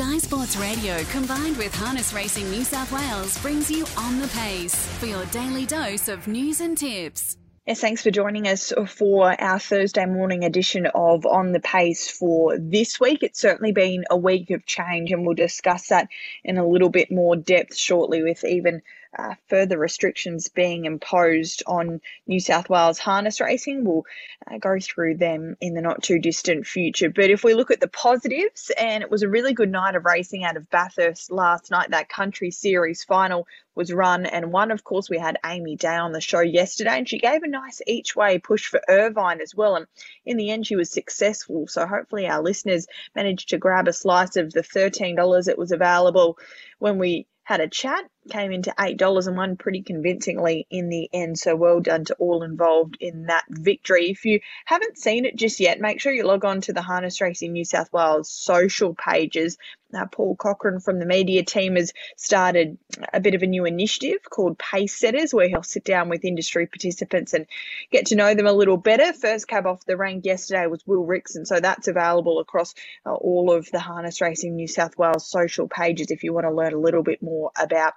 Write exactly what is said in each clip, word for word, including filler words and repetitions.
Sky Sports Radio combined with Harness Racing New South Wales brings you On The Pace for your daily dose of news and tips. Yes, thanks for joining us for our Thursday morning edition of On The Pace for this week. It's certainly been a week of change, and we'll discuss that in a little bit more depth shortly with even uh, further restrictions being imposed on New South Wales harness racing. We'll uh, go through them in the not too distant future. But if we look at the positives, and it was a really good night of racing out of Bathurst last night. That country series final was run and won. Of course, we had Amy Day on the show yesterday, and she gave a nice each-way push for Irvine as well. And in the end, she was successful. So hopefully our listeners managed to grab a slice of the thirteen dollars that was available when we had a chat. Came into eight dollars and won pretty convincingly in the end. So well done to all involved in that victory. If you haven't seen it just yet, make sure you log on to the Harness Racing New South Wales social pages. Now, Paul Cochran from the media team has started a bit of a new initiative called Pacesetters, where he'll sit down with industry participants and get to know them a little better. First cab off the rank yesterday was Will Rickson, so that's available across uh, all of the Harness Racing New South Wales social pages if you want to learn a little bit more about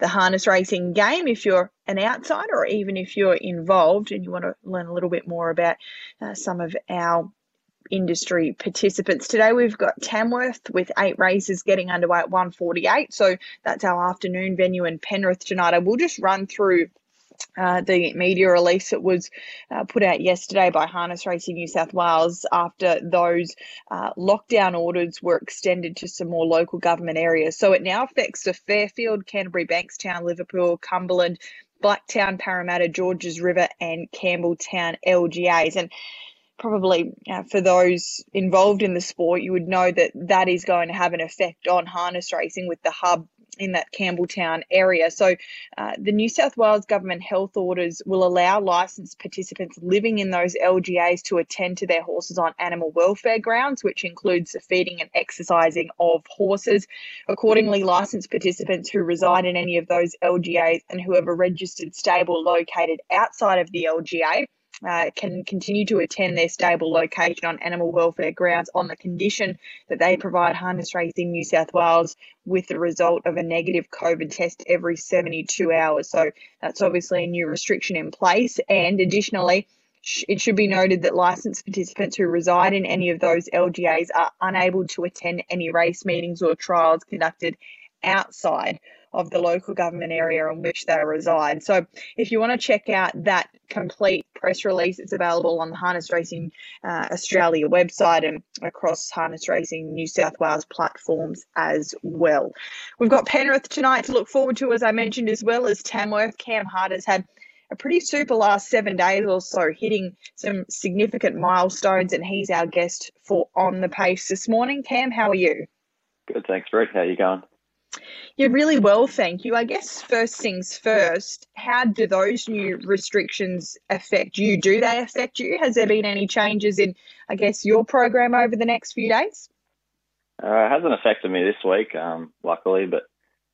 the harness racing game, if you're an outsider or even if you're involved and you want to learn a little bit more about uh, some of our industry participants. Today we've got Tamworth with eight races getting underway at one forty-eight, so that's our afternoon venue in Penrith tonight. I will just run through Uh, the media release that was uh, put out yesterday by Harness Racing New South Wales after those uh, lockdown orders were extended to some more local government areas. So it now affects the Fairfield, Canterbury, Bankstown, Liverpool, Cumberland, Blacktown, Parramatta, Georges River and Campbelltown L G As. And probably uh, for those involved in the sport, you would know that that is going to have an effect on harness racing with the hub in that Campbelltown area. So uh, the New South Wales government health orders will allow licensed participants living in those L G As to attend to their horses on animal welfare grounds, which includes the feeding and exercising of horses. Accordingly, licensed participants who reside in any of those L G As and who have a registered stable located outside of the L G A Uh, can continue to attend their stable location on animal welfare grounds on the condition that they provide Harness Racing New South Wales with the result of a negative COVID test every seventy-two hours. So that's obviously a new restriction in place. And additionally, it should be noted that licensed participants who reside in any of those L G As are unable to attend any race meetings or trials conducted outside of the local government area in which they reside. So if you want to check out that complete press release, it's available on the Harness Racing uh, Australia website and across Harness Racing New South Wales platforms as well. We've got Penrith tonight to look forward to, as I mentioned, as well as Tamworth. Cam Hart has had a pretty super last seven days or so, hitting some significant milestones, and he's our guest for On The Pace this morning. Cam, how are you? Good, thanks, Brett. How are you going? Yeah, really well, thank you. I guess first things first, how do those new restrictions affect you? Do they affect you? Has there been any changes in, I guess, your program over the next few days? Uh, it hasn't affected me this week, um, luckily, but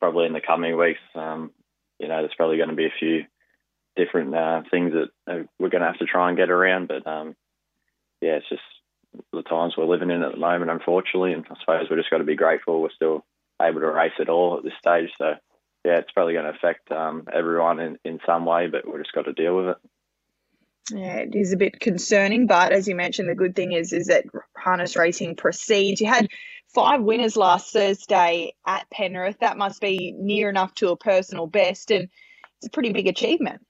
probably in the coming weeks, um, you know, there's probably going to be a few different uh, things that we're going to have to try and get around. But, um, yeah, it's just the times we're living in at the moment, unfortunately, and I suppose we've just got to be grateful we're still able to race at all at this stage. So yeah, it's probably going to affect um, everyone in, in some way, but we've just got to deal with it. Yeah, it is a bit concerning, but as you mentioned, the good thing is is that harness racing proceeds. You had five winners last Thursday at Penrith. That must be near enough to a personal best, and it's a pretty big achievement.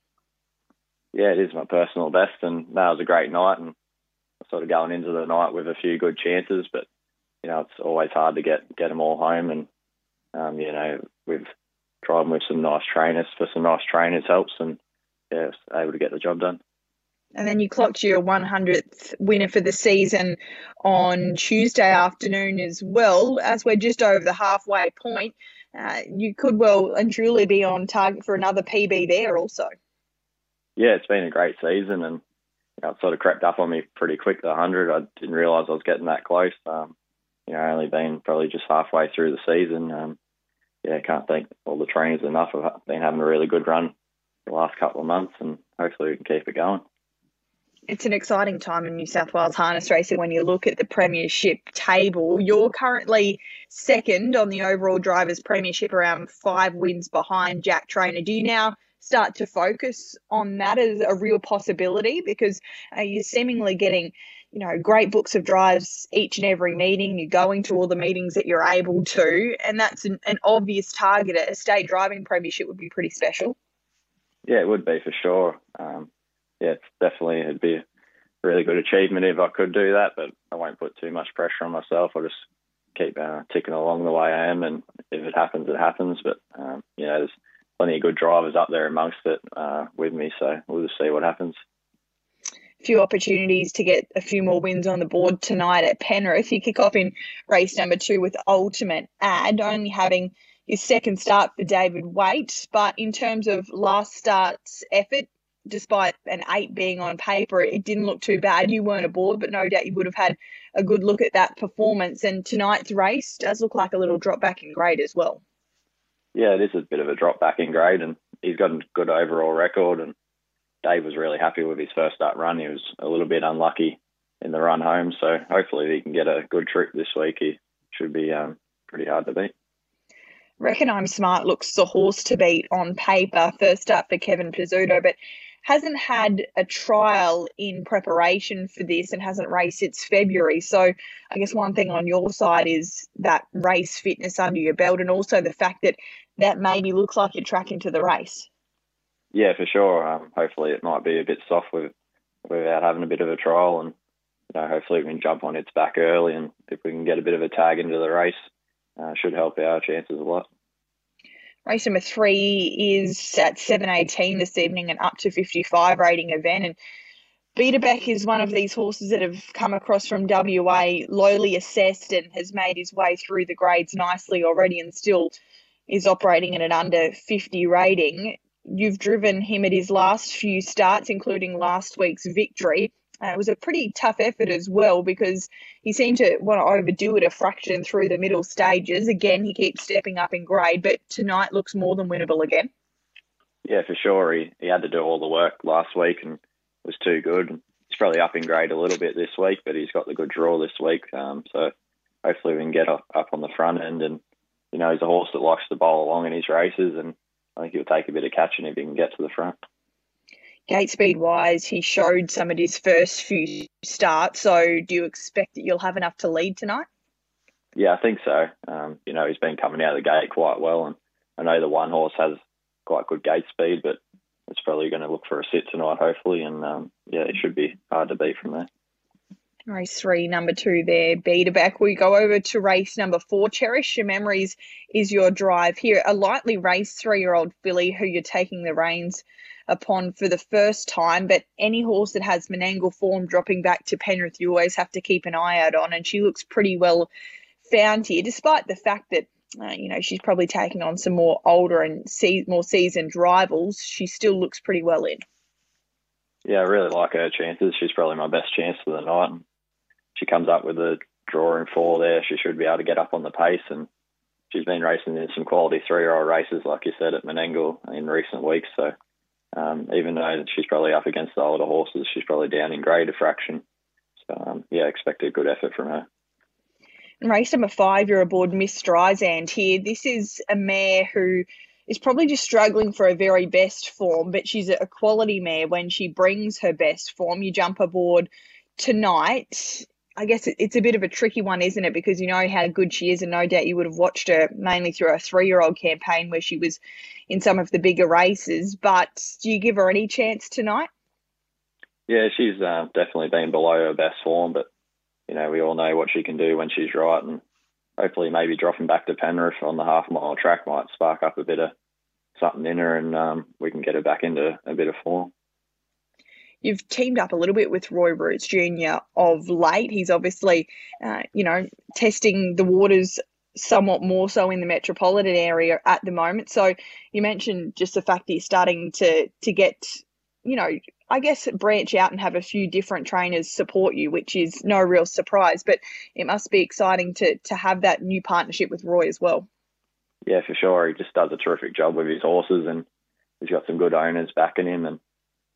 Yeah, it is my personal best, and that was a great night, and sort of going into the night with a few good chances, but you know, it's always hard to get, get them all home, and Um, you know, we've tried with some nice trainers for some nice trainers helps, and yeah, able to get the job done. And then you clocked your one hundredth winner for the season on Tuesday afternoon as well. As we're just over the halfway point, uh, you could well and truly be on target for another P B there also. Yeah, it's been a great season, and you know, it sort of crept up on me pretty quick, the one hundred. I didn't realise I was getting that close. Um, you know, only been probably just halfway through the season. Um, Yeah, I can't thank all the trainers enough. I've been having a really good run the last couple of months, and hopefully we can keep it going. It's an exciting time in New South Wales harness racing. When you look at the premiership table, you're currently second on the overall drivers' premiership, around five wins behind Jack Traynor. Do you now start to focus on that as a real possibility? Because uh, you're seemingly getting, you know, great books of drives each and every meeting. You're going to all the meetings that you're able to, and that's an, an obvious target. A state driving premiership would be pretty special. Yeah, it would be for sure. Um, yeah, it's definitely, it'd be a really good achievement if I could do that, but I won't put too much pressure on myself. I'll just keep uh, ticking along the way I am, and if it happens, it happens. But, um, you know, there's plenty of good drivers up there amongst it uh, with me, so we'll just see what happens. Few opportunities to get a few more wins on the board tonight at Penrith. You kick off in race number two with Ultimate Ad, only having your second start for David Waite, but in terms of last start's effort, despite an eight being on paper, it didn't look too bad. You weren't aboard, but no doubt you would have had a good look at that performance, and tonight's race does look like a little drop back in grade as well. Yeah, it is a bit of a drop back in grade, and he's got a good overall record, and Dave was really happy with his first start run. He was a little bit unlucky in the run home, so hopefully he can get a good trip this week. He should be um, pretty hard to beat. Reckon I'm Smart looks the horse to beat on paper. First up for Kevin Pizzuto, but hasn't had a trial in preparation for this and hasn't raced since February. So I guess one thing on your side is that race fitness under your belt, and also the fact that that maybe looks like you're tracking to the race. Yeah, for sure. Um, hopefully it might be a bit soft with, without having a bit of a trial, and you know, hopefully we can jump on its back early, and if we can get a bit of a tag into the race, uh, should help our chances a lot. Race number three is at seven eighteen this evening, an up to fifty-five rating event, and Beiderbeck is one of these horses that have come across from W A, lowly assessed, and has made his way through the grades nicely already, and still is operating at an under fifty rating. You've driven him at his last few starts, including last week's victory. Uh, it was a pretty tough effort as well, because he seemed to want to overdo it a fraction through the middle stages. Again, he keeps stepping up in grade, but tonight looks more than winnable again. Yeah, for sure. He, he had to do all the work last week and was too good. He's probably up in grade a little bit this week, but he's got the good draw this week. Um, so hopefully we can get up, up on the front end. And, you know, he's a horse that likes to bowl along in his races, and I think he'll take a bit of catching if he can get to the front. Gate speed-wise, he showed some of his first few starts, so do you expect that you'll have enough to lead tonight? Yeah, I think so. Um, you know, he's been coming out of the gate quite well, and I know the one horse has quite good gate speed, but it's probably going to look for a sit tonight, hopefully, and, um, yeah, it should be hard to beat from there. Race three, number two there, Beiderbeck. We go over to race number four. Cherish Your Memories is your drive here. A lightly raced three-year-old filly who you're taking the reins upon for the first time, but any horse that has Menangle form dropping back to Penrith, you always have to keep an eye out on, and she looks pretty well found here, despite the fact that, uh, you know, she's probably taking on some more older and se- more seasoned rivals. She still looks pretty well in. Yeah, I really like her chances. She's probably my best chance for the night. She comes up with a draw in four there. She should be able to get up on the pace, and she's been racing in some quality three-year-old races, like you said, at Menangle in recent weeks. So um, even though she's probably up against the older horses, she's probably down in grade a fraction. So, um, yeah, expect a good effort from her. In race number five, you're aboard Miss Streisand here. This is a mare who is probably just struggling for her very best form, but she's a quality mare when she brings her best form. You jump aboard tonight. I guess it's a bit of a tricky one, isn't it? Because you know how good she is, and no doubt you would have watched her mainly through her three-year-old campaign where she was in some of the bigger races. But do you give her any chance tonight? Yeah, she's uh, definitely been below her best form, but, you know, we all know what she can do when she's right, and hopefully maybe dropping back to Penrith on the half-mile track might spark up a bit of something in her, and um, we can get her back into a bit of form. You've teamed up a little bit with Roy Roots, Junior of late. He's obviously, uh, you know, testing the waters somewhat more so in the metropolitan area at the moment. So you mentioned just the fact that you're starting to to get, you know, I guess branch out and have a few different trainers support you, which is no real surprise. But it must be exciting to to have that new partnership with Roy as well. Yeah, for sure. He just does a terrific job with his horses, and he's got some good owners backing him, and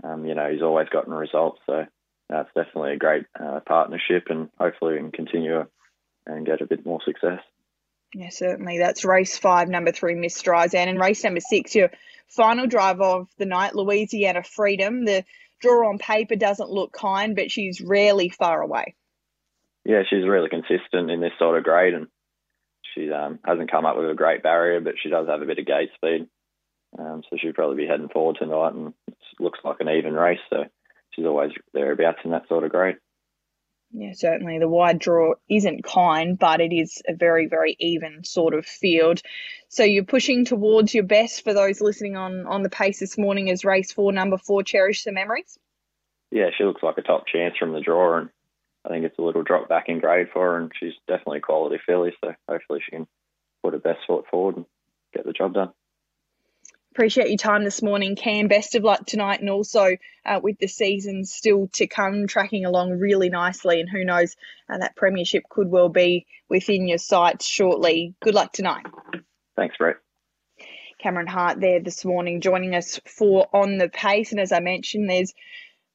Um, you know, he's always gotten results, so uh, it's definitely a great uh, partnership, and hopefully we can continue and get a bit more success. Yeah, certainly. That's race five, number three, Miss Streisand, and race number six, your final drive of the night, Louisiana Freedom. The draw on paper doesn't look kind, but she's rarely far away. Yeah, she's really consistent in this sort of grade, and she um, hasn't come up with a great barrier, but she does have a bit of gate speed. Um, so she'll probably be heading forward tonight, and it looks like an even race, so she's always thereabouts in that sort of grade. Yeah, certainly. The wide draw isn't kind, but it is a very, very even sort of field. So you're pushing towards your best for those listening on, on the pace this morning as race four, number four, Cherish the Memories. Yeah, she looks like a top chance from the draw, and I think it's a little drop back in grade for her, and she's definitely a quality filly, so hopefully she can put her best foot forward and get the job done. Appreciate your time this morning, Cam. Best of luck tonight, and also uh, with the season still to come, tracking along really nicely, and who knows, uh, that premiership could well be within your sights shortly. Good luck tonight. Thanks, Brett. Cameron Hart there this morning joining us for On The Pace, and as I mentioned, there's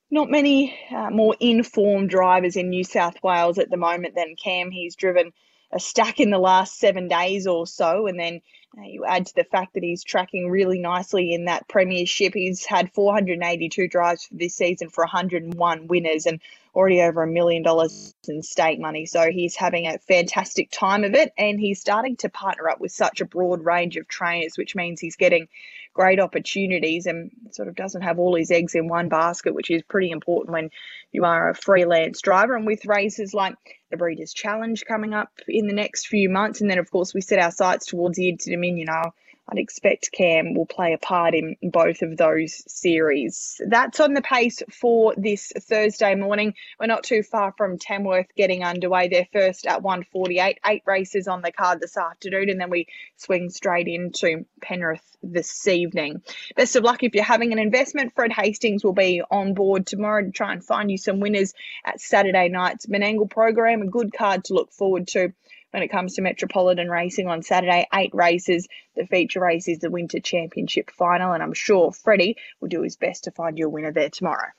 not many uh, more informed drivers in New South Wales at the moment than Cam. He's driven a stack in the last seven days or so, and then Uh, you add to the fact that he's tracking really nicely in that premiership. He's had four hundred eighty-two drives for this season for one hundred and one winners, and already over a million dollars in stake money. So he's having a fantastic time of it, and he's starting to partner up with such a broad range of trainers, which means he's getting great opportunities and sort of doesn't have all his eggs in one basket, which is pretty important when you are a freelance driver. And with races like the Breeders' Challenge coming up in the next few months, and then, of course, we set our sights towards the Inter Dominion, I'll, I'd expect Cam will play a part in both of those series. That's On The Pace for this Thursday morning. We're not too far from Tamworth getting underway. They're first at one forty-eight, eight races on the card this afternoon, and then we swing straight into Penrith this evening. Best of luck if you're having an investment. Fred Hastings will be on board tomorrow to try and find you some winners at Saturday night's Menangle program. A good card to look forward to when it comes to metropolitan racing on Saturday. Eight races. The feature race is the Winter Championship final, and I'm sure Freddie will do his best to find you a winner there tomorrow.